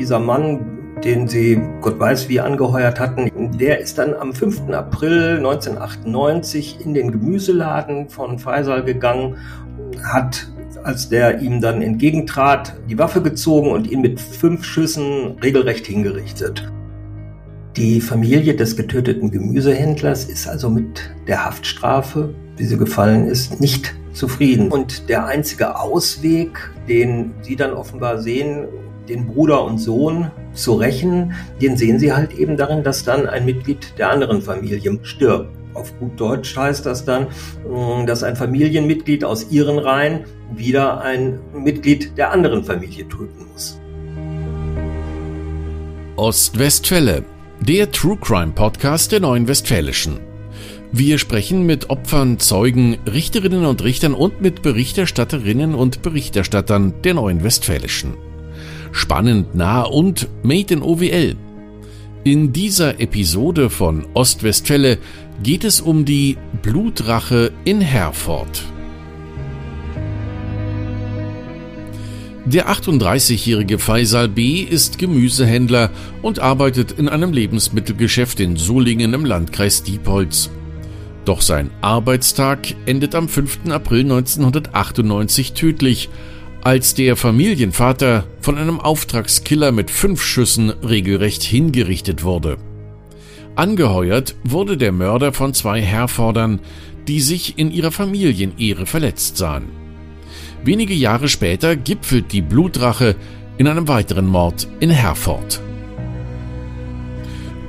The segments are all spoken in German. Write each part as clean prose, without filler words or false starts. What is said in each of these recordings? Dieser Mann, den sie Gott weiß wie angeheuert hatten, der ist dann am 5. April 1998 in den Gemüseladen von Faisal gegangen, hat, als der ihm dann entgegentrat, die Waffe gezogen und ihn mit 5 Schüssen regelrecht hingerichtet. Die Familie des getöteten Gemüsehändlers ist also mit der Haftstrafe, wie sie gefallen ist, nicht zufrieden. Und der einzige Ausweg, den sie dann offenbar sehen, den Bruder und Sohn zu rächen, den sehen sie halt eben darin, dass dann ein Mitglied der anderen Familie stirbt. Auf gut Deutsch heißt das dann, dass ein Familienmitglied aus ihren Reihen wieder ein Mitglied der anderen Familie töten muss. Ostwestfälle, der True Crime Podcast der Neuen Westfälischen. Wir sprechen mit Opfern, Zeugen, Richterinnen und Richtern und mit Berichterstatterinnen und Berichterstattern der Neuen Westfälischen. Spannend, nah und made in OWL. In dieser Episode von Ostwestfälle geht es um die Blutrache in Herford. Der 38-jährige Faisal B. ist Gemüsehändler und arbeitet in einem Lebensmittelgeschäft in Solingen im Landkreis Diepholz. Doch sein Arbeitstag endet am 5. April 1998 tödlich, als der Familienvater von einem Auftragskiller mit 5 Schüssen regelrecht hingerichtet wurde. Angeheuert wurde der Mörder von 2 Herfordern, die sich in ihrer Familienehre verletzt sahen. Wenige Jahre später gipfelt die Blutrache in einem weiteren Mord in Herford.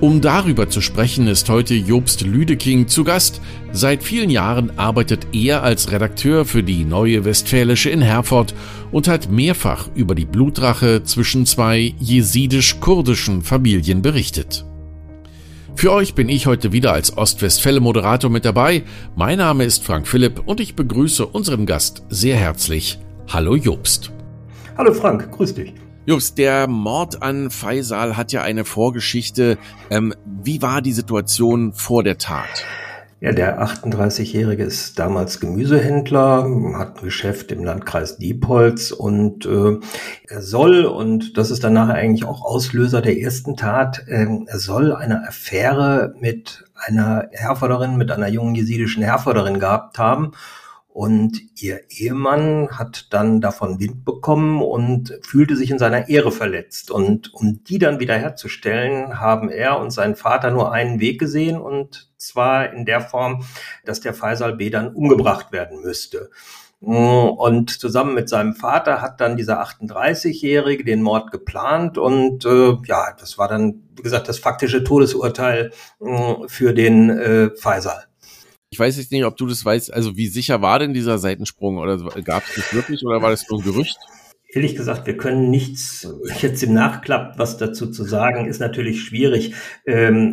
Um darüber zu sprechen, ist heute Jobst Lüdeking zu Gast. Seit vielen Jahren arbeitet er als Redakteur für die Neue Westfälische in Herford und hat mehrfach über die Blutrache zwischen 2 jesidisch-kurdischen Familien berichtet. Für euch bin ich heute wieder als Ostwestfälle-Moderator mit dabei. Mein Name ist Frank Philipp und ich begrüße unseren Gast sehr herzlich. Hallo Jobst. Hallo Frank, grüß dich. Jobst, der Mord an Faisal hat ja eine Vorgeschichte. Wie war die Situation vor der Tat? Ja, der 38-Jährige ist damals Gemüsehändler, hat ein Geschäft im Landkreis Diepholz und er soll, und das ist danach eigentlich auch Auslöser der ersten Tat, er soll eine Affäre mit einer Herforderin, mit einer jungen jesidischen Herforderin gehabt haben. Und ihr Ehemann hat dann davon Wind bekommen und fühlte sich in seiner Ehre verletzt. Und um die dann wiederherzustellen, haben er und sein Vater nur einen Weg gesehen, und zwar in der Form, dass der Faisal B. dann umgebracht werden müsste. Und zusammen mit seinem Vater hat dann dieser 38-Jährige den Mord geplant und ja, das war dann, wie gesagt, das faktische Todesurteil für den Faisal. Ich weiß jetzt nicht, ob du das weißt, also wie sicher war denn dieser Seitensprung, oder gab es das wirklich oder war das nur ein Gerücht? Ehrlich gesagt, wir können nichts jetzt im Nachklapp was dazu zu sagen, ist natürlich schwierig,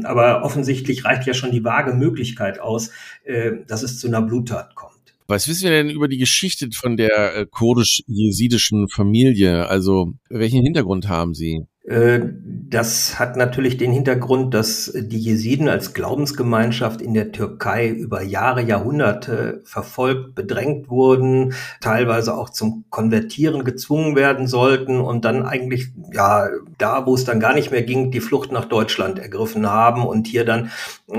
aber offensichtlich reicht ja schon die vage Möglichkeit aus, dass es zu einer Bluttat kommt. Was wissen wir denn über die Geschichte von der kurdisch-jesidischen Familie? Also welchen Hintergrund haben sie? Das hat natürlich den Hintergrund, dass die Jesiden als Glaubensgemeinschaft in der Türkei über Jahre, Jahrhunderte verfolgt, bedrängt wurden, teilweise auch zum Konvertieren gezwungen werden sollten und dann eigentlich, ja, da, wo es dann gar nicht mehr ging, die Flucht nach Deutschland ergriffen haben und hier dann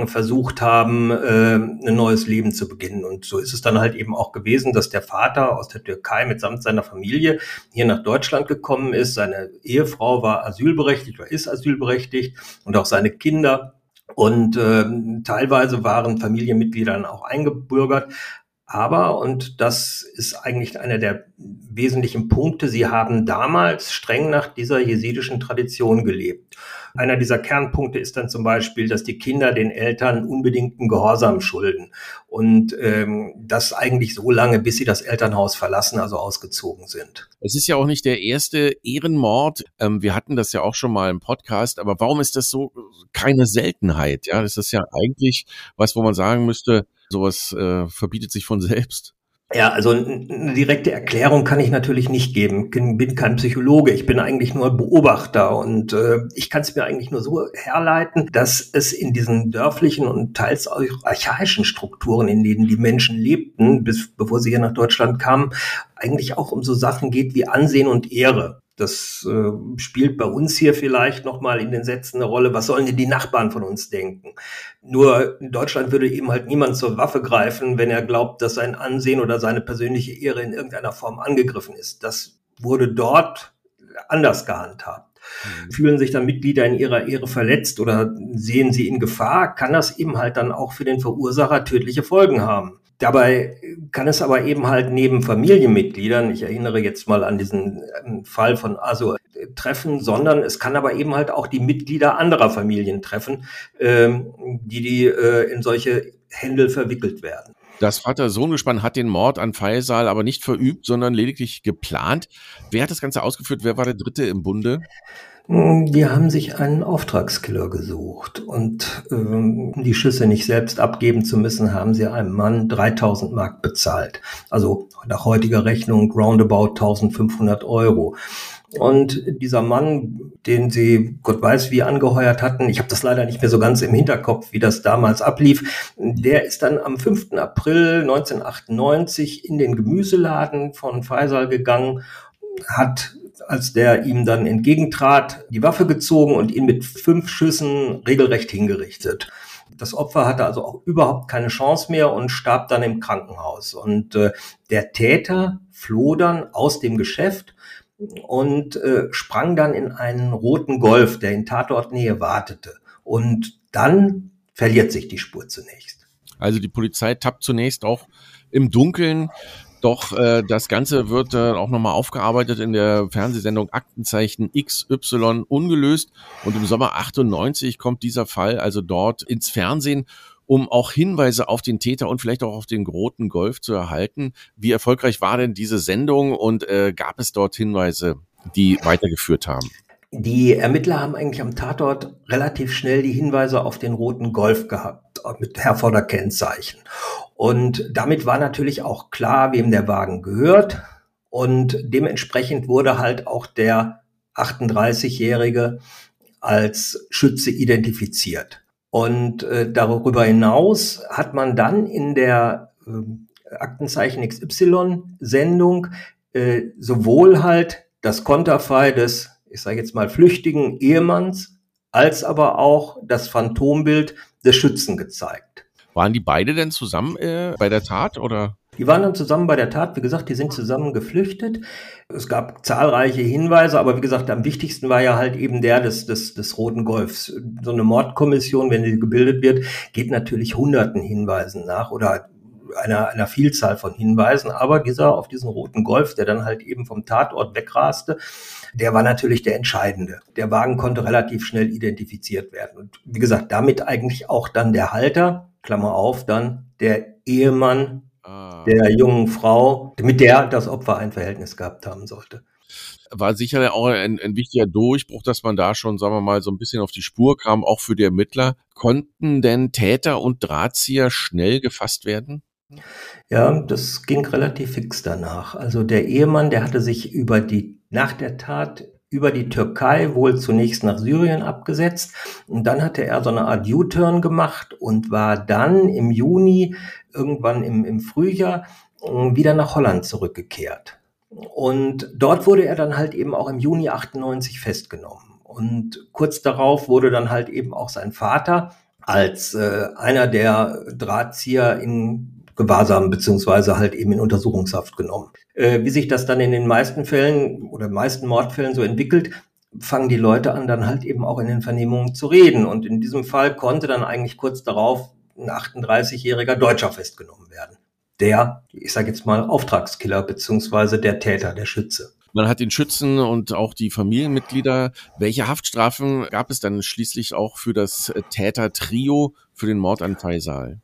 versucht haben, ein neues Leben zu beginnen. Und so ist es dann halt eben auch gewesen, dass der Vater aus der Türkei mitsamt seiner Familie hier nach Deutschland gekommen ist. Seine Ehefrau war asylberechtigt oder ist asylberechtigt und auch seine Kinder. Und teilweise waren Familienmitglieder dann auch eingebürgert. Aber, und das ist eigentlich einer der wesentlichen Punkte, sie haben damals streng nach dieser jesidischen Tradition gelebt. Einer dieser Kernpunkte ist dann zum Beispiel, dass die Kinder den Eltern unbedingten Gehorsam schulden. Und das eigentlich so lange, bis sie das Elternhaus verlassen, also ausgezogen sind. Es ist ja auch nicht der erste Ehrenmord. Wir hatten das ja auch schon mal im Podcast. Aber warum ist das so keine Seltenheit? Ja, das ist ja eigentlich was, wo man sagen müsste, sowas verbietet sich von selbst. Ja, also eine direkte Erklärung kann ich natürlich nicht geben. Ich bin kein Psychologe, ich bin eigentlich nur Beobachter und ich kann es mir eigentlich nur so herleiten, dass es in diesen dörflichen und teils auch archaischen Strukturen, in denen die Menschen lebten, bevor sie hier nach Deutschland kamen, eigentlich auch um so Sachen geht wie Ansehen und Ehre. Das spielt bei uns hier vielleicht nochmal in den Sätzen eine Rolle. Was sollen denn die Nachbarn von uns denken? Nur in Deutschland würde eben halt niemand zur Waffe greifen, wenn er glaubt, dass sein Ansehen oder seine persönliche Ehre in irgendeiner Form angegriffen ist. Das wurde dort anders gehandhabt. Fühlen sich dann Mitglieder in ihrer Ehre verletzt oder sehen sie in Gefahr, kann das eben halt dann auch für den Verursacher tödliche Folgen haben. Dabei kann es aber eben halt neben Familienmitgliedern, ich erinnere jetzt mal an diesen Fall von Azur, treffen, sondern es kann aber eben halt auch die Mitglieder anderer Familien treffen, die in solche Händel verwickelt werden. Das Vater-Sohn-Gespann hat den Mord an Faisal aber nicht verübt, sondern lediglich geplant. Wer hat das Ganze ausgeführt? Wer war der Dritte im Bunde? Die haben sich einen Auftragskiller gesucht. Und um die Schüsse nicht selbst abgeben zu müssen, haben sie einem Mann 3.000 Mark bezahlt. Also nach heutiger Rechnung roundabout 1.500 Euro. Und dieser Mann, den sie Gott weiß wie angeheuert hatten, ich habe das leider nicht mehr so ganz im Hinterkopf, wie das damals ablief, der ist dann am 5. April 1998 in den Gemüseladen von Faisal gegangen, hat, als der ihm dann entgegentrat, die Waffe gezogen und ihn mit 5 Schüssen regelrecht hingerichtet. Das Opfer hatte also auch überhaupt keine Chance mehr und starb dann im Krankenhaus. Und der Täter floh dann aus dem Geschäft und sprang dann in einen roten Golf, der in Tatortnähe wartete. Und dann verliert sich die Spur zunächst. Also die Polizei tappt zunächst auch im Dunkeln. Doch das Ganze wird auch nochmal aufgearbeitet in der Fernsehsendung Aktenzeichen XY ungelöst. Und im Sommer 98 kommt dieser Fall also dort ins Fernsehen, um auch Hinweise auf den Täter und vielleicht auch auf den roten Golf zu erhalten. Wie erfolgreich war denn diese Sendung und gab es dort Hinweise, die weitergeführt haben? Die Ermittler haben eigentlich am Tatort relativ schnell die Hinweise auf den roten Golf gehabt, mit Herforder Kennzeichen. Und damit war natürlich auch klar, wem der Wagen gehört. Und dementsprechend wurde halt auch der 38-Jährige als Schütze identifiziert. Und darüber hinaus hat man dann in der Aktenzeichen XY-Sendung sowohl halt das Konterfei des, ich sage jetzt mal, flüchtigen Ehemanns, als aber auch das Phantombild des Schützen gezeigt. Waren die beide denn zusammen bei der Tat oder? Die waren dann zusammen bei der Tat. Wie gesagt, die sind zusammen geflüchtet. Es gab zahlreiche Hinweise, aber wie gesagt, am wichtigsten war ja halt eben der des Roten Golfs. So eine Mordkommission, wenn die gebildet wird, geht natürlich hunderten Hinweisen nach oder einer Vielzahl von Hinweisen. Aber dieser auf diesen Roten Golf, der dann halt eben vom Tatort wegraste, der war natürlich der Entscheidende. Der Wagen konnte relativ schnell identifiziert werden. Und wie gesagt, damit eigentlich auch dann der Halter, Klammer auf, dann der Ehemann der jungen Frau, mit der das Opfer ein Verhältnis gehabt haben sollte. War sicher auch ein wichtiger Durchbruch, dass man da schon, sagen wir mal, so ein bisschen auf die Spur kam, auch für die Ermittler. Konnten denn Täter und Drahtzieher schnell gefasst werden? Ja, das ging relativ fix danach. Also der Ehemann, der hatte sich nach der Tat über die Türkei wohl zunächst nach Syrien abgesetzt und dann hatte er so eine Art U-Turn gemacht und war dann im Juni, irgendwann im Frühjahr, wieder nach Holland zurückgekehrt. Und dort wurde er dann halt eben auch im Juni 98 festgenommen. Und kurz darauf wurde dann halt eben auch sein Vater als einer der Drahtzieher in Gewahrsam beziehungsweise halt eben in Untersuchungshaft genommen. Wie sich das dann in den meisten Fällen oder meisten Mordfällen so entwickelt, fangen die Leute an, dann halt eben auch in den Vernehmungen zu reden. Und in diesem Fall konnte dann eigentlich kurz darauf ein 38-jähriger Deutscher festgenommen werden. Der, ich sage jetzt mal, Auftragskiller beziehungsweise der Täter, der Schütze. Man hat den Schützen und auch die Familienmitglieder. Welche Haftstrafen gab es dann schließlich auch für das Täter-Trio für den Mord an Faisal?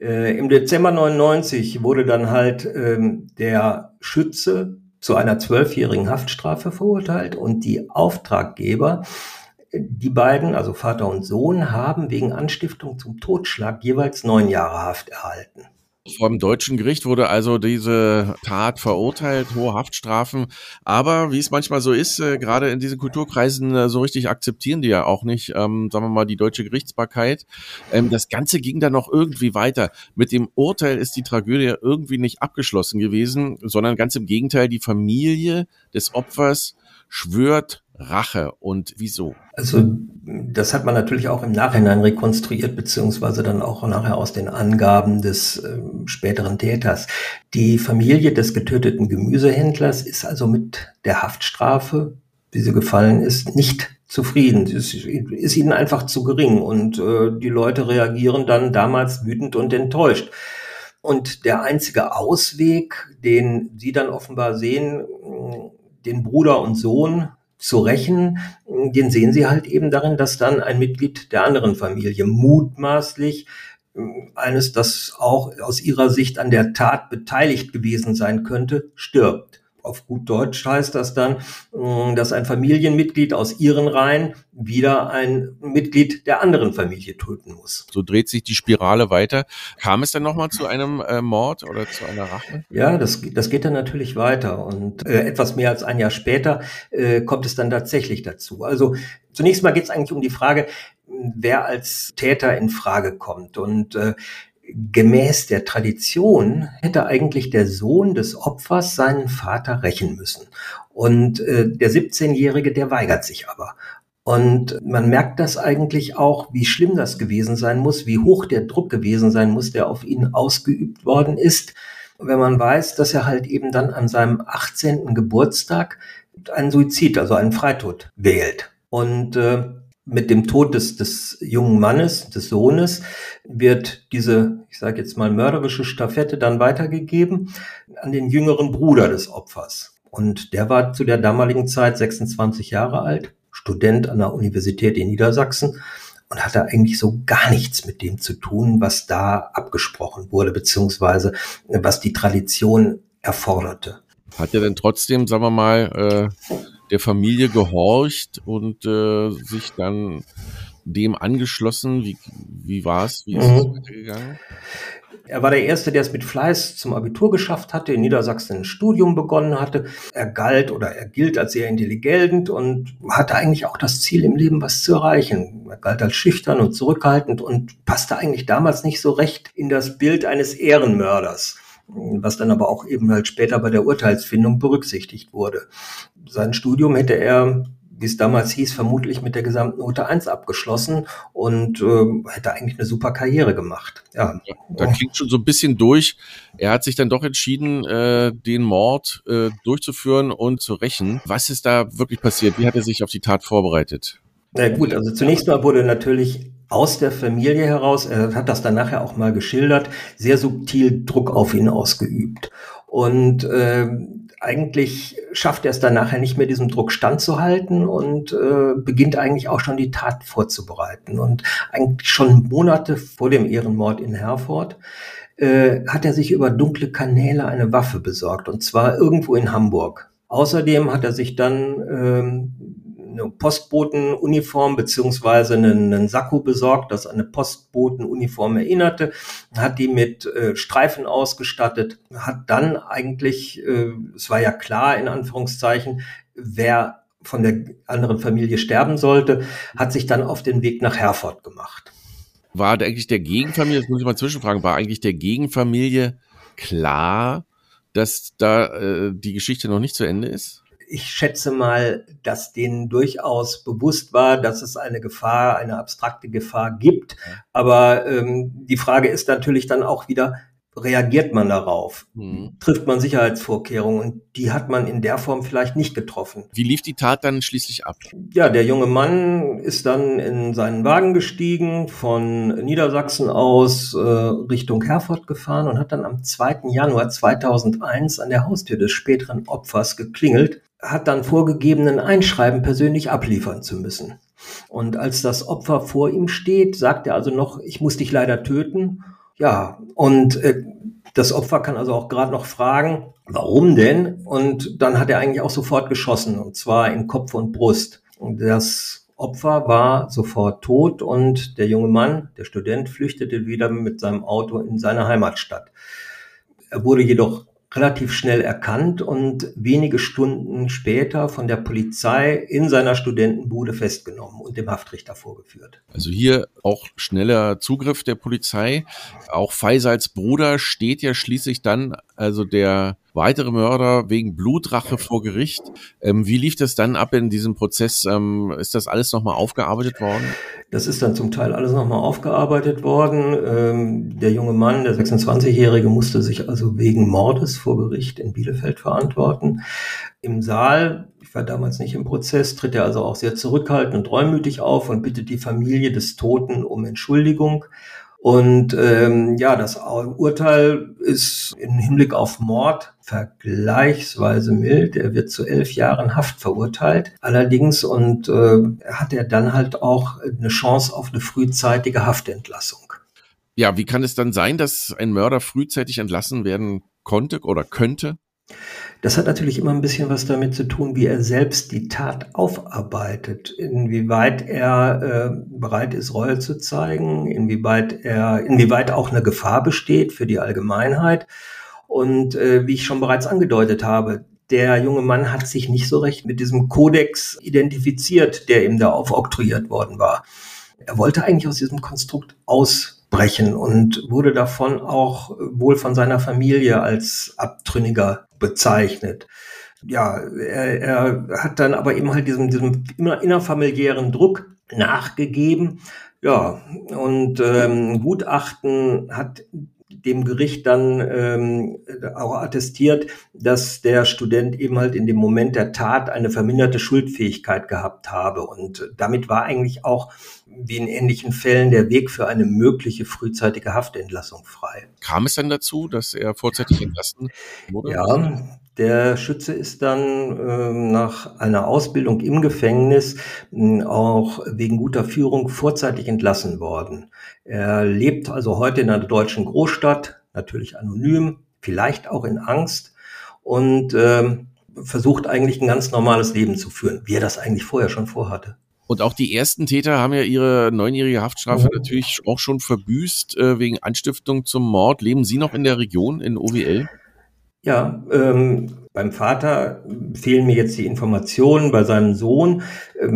Im Dezember 99 wurde dann halt der Schütze zu einer 12-jährigen Haftstrafe verurteilt und die Auftraggeber, die beiden, also Vater und Sohn, haben wegen Anstiftung zum Totschlag jeweils 9 Jahre Haft erhalten. Vom deutschen Gericht wurde also diese Tat verurteilt, hohe Haftstrafen. Aber wie es manchmal so ist, gerade in diesen Kulturkreisen so richtig akzeptieren die ja auch nicht, sagen wir mal, die deutsche Gerichtsbarkeit. Das Ganze ging dann noch irgendwie weiter. Mit dem Urteil ist die Tragödie irgendwie nicht abgeschlossen gewesen, sondern ganz im Gegenteil, die Familie des Opfers schwört Rache und wieso? Also das hat man natürlich auch im Nachhinein rekonstruiert, beziehungsweise dann auch nachher aus den Angaben des späteren Täters. Die Familie des getöteten Gemüsehändlers ist also mit der Haftstrafe, wie sie gefallen ist, nicht zufrieden. Es ist ihnen einfach zu gering und die Leute reagieren dann damals wütend und enttäuscht. Und der einzige Ausweg, den sie dann offenbar sehen, den Bruder und Sohn zu rächen, den sehen sie halt eben darin, dass dann ein Mitglied der anderen Familie mutmaßlich eines, das auch aus ihrer Sicht an der Tat beteiligt gewesen sein könnte, stirbt. Auf gut Deutsch heißt das dann, dass ein Familienmitglied aus ihren Reihen wieder ein Mitglied der anderen Familie töten muss. So dreht sich die Spirale weiter. Kam es dann nochmal zu einem Mord oder zu einer Rache? Ja, das geht dann natürlich weiter. Und etwas mehr als ein Jahr später kommt es dann tatsächlich dazu. Also zunächst mal geht es eigentlich um die Frage, wer als Täter in Frage kommt. Und gemäß der Tradition hätte eigentlich der Sohn des Opfers seinen Vater rächen müssen. Und der 17-Jährige, der weigert sich aber. Und man merkt das eigentlich auch, wie schlimm das gewesen sein muss, wie hoch der Druck gewesen sein muss, der auf ihn ausgeübt worden ist. Wenn man weiß, dass er halt eben dann an seinem 18. Geburtstag einen Suizid, also einen Freitod wählt. Und mit dem Tod des jungen Mannes, des Sohnes, wird diese, ich sage jetzt mal, mörderische Staffette dann weitergegeben an den jüngeren Bruder des Opfers. Und der war zu der damaligen Zeit 26 Jahre alt, Student an der Universität in Niedersachsen und hatte eigentlich so gar nichts mit dem zu tun, was da abgesprochen wurde, beziehungsweise was die Tradition erforderte. Hat er denn trotzdem, sagen wir mal, der Familie gehorcht und sich dann dem angeschlossen? Wie war es? Wie ist es weitergegangen? Er war der Erste, der es mit Fleiß zum Abitur geschafft hatte, in Niedersachsen ein Studium begonnen hatte. Er gilt als sehr intelligent und hatte eigentlich auch das Ziel im Leben, was zu erreichen. Er galt als schüchtern und zurückhaltend und passte eigentlich damals nicht so recht in das Bild eines Ehrenmörders, was dann aber auch eben halt später bei der Urteilsfindung berücksichtigt wurde. Sein Studium hätte er, wie es damals hieß, vermutlich mit der Gesamtnote 1 abgeschlossen und hätte eigentlich eine super Karriere gemacht. Ja, da klingt schon so ein bisschen durch. Er hat sich dann doch entschieden, den Mord durchzuführen und zu rächen. Was ist da wirklich passiert? Wie hat er sich auf die Tat vorbereitet? Na gut, also zunächst mal wurde natürlich aus der Familie heraus, er hat das dann nachher auch mal geschildert, sehr subtil Druck auf ihn ausgeübt. Und eigentlich schafft er es dann nachher nicht mehr, diesem Druck standzuhalten und beginnt eigentlich auch schon die Tat vorzubereiten. Und eigentlich schon Monate vor dem Ehrenmord in Herford hat er sich über dunkle Kanäle eine Waffe besorgt, und zwar irgendwo in Hamburg. Außerdem hat er sich dann eine Postbotenuniform beziehungsweise einen Sakko besorgt, das an eine Postbotenuniform erinnerte, hat die mit Streifen ausgestattet, hat dann eigentlich, es war ja klar in Anführungszeichen, wer von der anderen Familie sterben sollte, hat sich dann auf den Weg nach Herford gemacht. War eigentlich der Gegenfamilie, das muss ich mal zwischenfragen, war eigentlich der Gegenfamilie klar, dass da die Geschichte noch nicht zu Ende ist? Ich schätze mal, dass denen durchaus bewusst war, dass es eine Gefahr, eine abstrakte Gefahr gibt. Aber die Frage ist natürlich dann auch wieder, reagiert man darauf? Trifft man Sicherheitsvorkehrungen? Und die hat man in der Form vielleicht nicht getroffen. Wie lief die Tat dann schließlich ab? Ja, der junge Mann ist dann in seinen Wagen gestiegen, von Niedersachsen aus Richtung Herford gefahren und hat dann am 2. Januar 2001 an der Haustür des späteren Opfers geklingelt, hat dann vorgegeben, ein Einschreiben persönlich abliefern zu müssen. Und als das Opfer vor ihm steht, sagt er also noch, ich muss dich leider töten. Ja, und das Opfer kann also auch gerade noch fragen, warum denn? Und dann hat er eigentlich auch sofort geschossen, und zwar in Kopf und Brust. Und das Opfer war sofort tot und der junge Mann, der Student, flüchtete wieder mit seinem Auto in seine Heimatstadt. Er wurde jedoch relativ schnell erkannt und wenige Stunden später von der Polizei in seiner Studentenbude festgenommen und dem Haftrichter vorgeführt. Also hier auch schneller Zugriff der Polizei. Auch Faisals Bruder steht ja schließlich dann, also der weitere Mörder wegen Blutrache vor Gericht. Wie lief das dann ab in diesem Prozess? Ist das alles nochmal aufgearbeitet worden? Das ist dann zum Teil alles nochmal aufgearbeitet worden. Der junge Mann, der 26-Jährige, musste sich also wegen Mordes vor Gericht in Bielefeld verantworten. Im Saal, ich war damals nicht im Prozess, tritt er also auch sehr zurückhaltend und reumütig auf und bittet die Familie des Toten um Entschuldigung. Und das Urteil ist im Hinblick auf Mord vergleichsweise mild. Er wird zu 11 Jahren Haft verurteilt. Allerdings hat er dann halt auch eine Chance auf eine frühzeitige Haftentlassung. Ja, wie kann es dann sein, dass ein Mörder frühzeitig entlassen werden konnte oder könnte? Das hat natürlich immer ein bisschen was damit zu tun, wie er selbst die Tat aufarbeitet, inwieweit er bereit ist, Reue zu zeigen, inwieweit auch eine Gefahr besteht für die Allgemeinheit. Und wie ich schon bereits angedeutet habe, der junge Mann hat sich nicht so recht mit diesem Kodex identifiziert, der ihm da aufoktroyiert worden war. Er wollte eigentlich aus diesem Konstrukt ausbrechen und wurde davon auch wohl von seiner Familie als Abtrünniger bezeichnet. Ja, er hat dann aber eben halt diesem innerfamiliären Druck nachgegeben. Ja, und Gutachten hat dem Gericht dann auch attestiert, dass der Student eben halt in dem Moment der Tat eine verminderte Schuldfähigkeit gehabt habe. Und damit war eigentlich auch, wie in ähnlichen Fällen, der Weg für eine mögliche frühzeitige Haftentlassung frei. Kam es dann dazu, dass er vorzeitig entlassen wurde? Ja, der Schütze ist dann nach einer Ausbildung im Gefängnis auch wegen guter Führung vorzeitig entlassen worden. Er lebt also heute in einer deutschen Großstadt, natürlich anonym, vielleicht auch in Angst und versucht eigentlich ein ganz normales Leben zu führen, wie er das eigentlich vorher schon vorhatte. Und auch die ersten Täter haben ja ihre 9-jährige Haftstrafe natürlich auch schon verbüßt wegen Anstiftung zum Mord. Leben Sie noch in der Region, in OWL? Ja, beim Vater fehlen mir jetzt die Informationen, bei seinem Sohn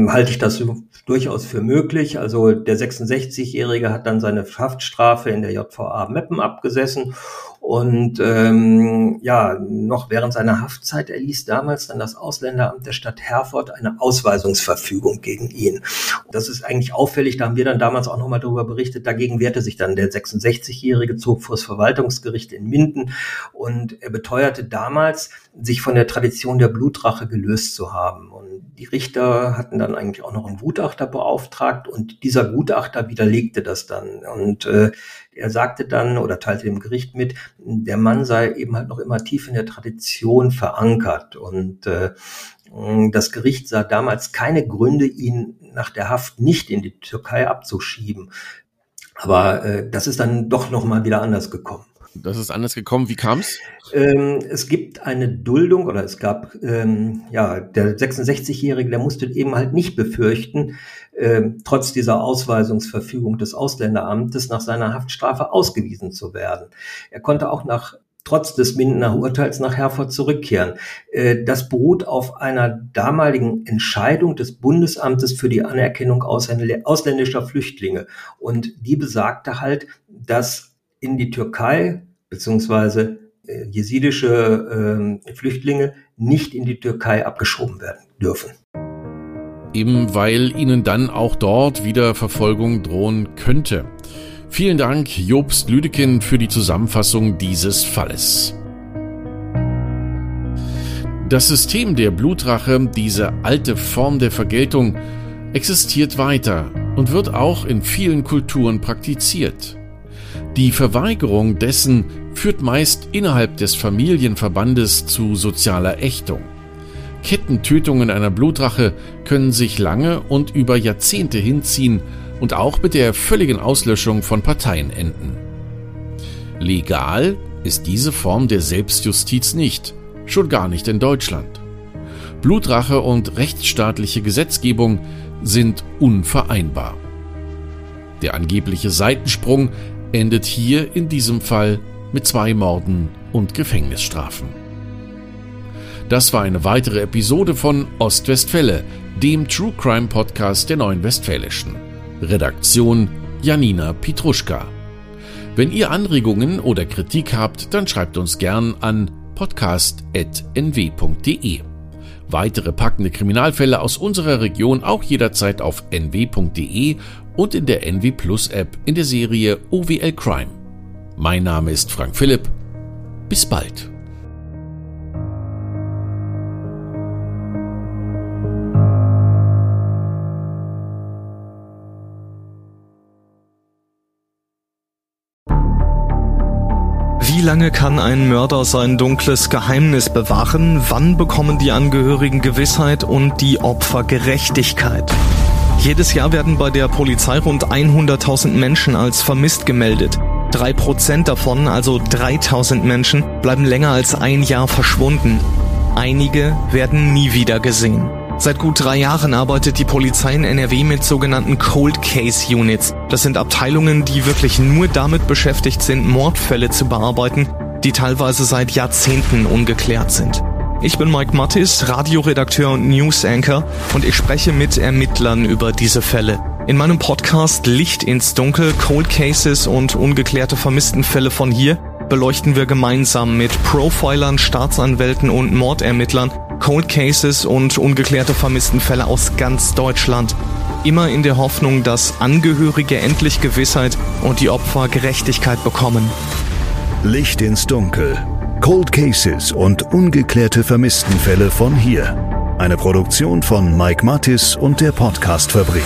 halte ich das durchaus für möglich. Also der 66-Jährige hat dann seine Haftstrafe in der JVA Meppen abgesessen und noch während seiner Haftzeit erließ damals dann das Ausländeramt der Stadt Herford eine Ausweisungsverfügung gegen ihn. Und das ist eigentlich auffällig, da haben wir dann damals auch nochmal darüber berichtet, dagegen wehrte sich dann der 66-Jährige, zog vor das Verwaltungsgericht in Minden und er beteuerte damals, sich von der Tradition der Blutrache gelöst zu haben. Und die Richter hatten dann eigentlich auch noch einen Gutachter beauftragt und dieser Gutachter widerlegte das dann. Und er sagte dann oder teilte dem Gericht mit, der Mann sei eben halt noch immer tief in der Tradition verankert. Und das Gericht sah damals keine Gründe, ihn nach der Haft nicht in die Türkei abzuschieben. Aber das ist dann doch nochmal wieder anders gekommen. Das ist anders gekommen. Wie kam es? Es gibt eine Duldung oder es gab, der 66-Jährige, der musste eben halt nicht befürchten, trotz dieser Ausweisungsverfügung des Ausländeramtes nach seiner Haftstrafe ausgewiesen zu werden. Er konnte auch trotz des Mindener Urteils nach Herford zurückkehren. Das beruht auf einer damaligen Entscheidung des Bundesamtes für die Anerkennung ausländischer Flüchtlinge. Und die besagte halt, dass in die Türkei bzw. jesidische Flüchtlinge nicht in die Türkei abgeschoben werden dürfen. Eben weil ihnen dann auch dort wieder Verfolgung drohen könnte. Vielen Dank, Jobst Lüdeking, für die Zusammenfassung dieses Falles. Das System der Blutrache, diese alte Form der Vergeltung, existiert weiter und wird auch in vielen Kulturen praktiziert. Die Verweigerung dessen führt meist innerhalb des Familienverbandes zu sozialer Ächtung. Kettentötungen einer Blutrache können sich lange und über Jahrzehnte hinziehen und auch mit der völligen Auslöschung von Parteien enden. Legal ist diese Form der Selbstjustiz nicht, schon gar nicht in Deutschland. Blutrache und rechtsstaatliche Gesetzgebung sind unvereinbar. Der angebliche Seitensprung endet hier in diesem Fall mit 2 Morden und Gefängnisstrafen. Das war eine weitere Episode von Ostwestfälle, dem True Crime Podcast der Neuen Westfälischen. Redaktion Janina Pietruschka. Wenn ihr Anregungen oder Kritik habt, dann schreibt uns gern an podcast@nw.de. Weitere packende Kriminalfälle aus unserer Region auch jederzeit auf nw.de und in der NW Plus App in der Serie OWL Crime. Mein Name ist Frank Philipp. Bis bald. Wie lange kann ein Mörder sein dunkles Geheimnis bewahren? Wann bekommen die Angehörigen Gewissheit und die Opfer Gerechtigkeit? Jedes Jahr werden bei der Polizei rund 100.000 Menschen als vermisst gemeldet. 3% davon, also 3.000 Menschen, bleiben länger als ein Jahr verschwunden. Einige werden nie wieder gesehen. Seit gut 3 Jahren arbeitet die Polizei in NRW mit sogenannten Cold Case Units. Das sind Abteilungen, die wirklich nur damit beschäftigt sind, Mordfälle zu bearbeiten, die teilweise seit Jahrzehnten ungeklärt sind. Ich bin Mike Mattis, Radioredakteur und News Anchor, und ich spreche mit Ermittlern über diese Fälle. In meinem Podcast Licht ins Dunkel, Cold Cases und ungeklärte Vermisstenfälle von hier beleuchten wir gemeinsam mit Profilern, Staatsanwälten und Mordermittlern Cold Cases und ungeklärte Vermisstenfälle aus ganz Deutschland. Immer in der Hoffnung, dass Angehörige endlich Gewissheit und die Opfer Gerechtigkeit bekommen. Licht ins Dunkel. Cold Cases und ungeklärte Vermisstenfälle von hier. Eine Produktion von Mike Mattis und der Podcastfabrik.